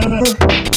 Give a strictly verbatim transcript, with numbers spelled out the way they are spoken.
forever.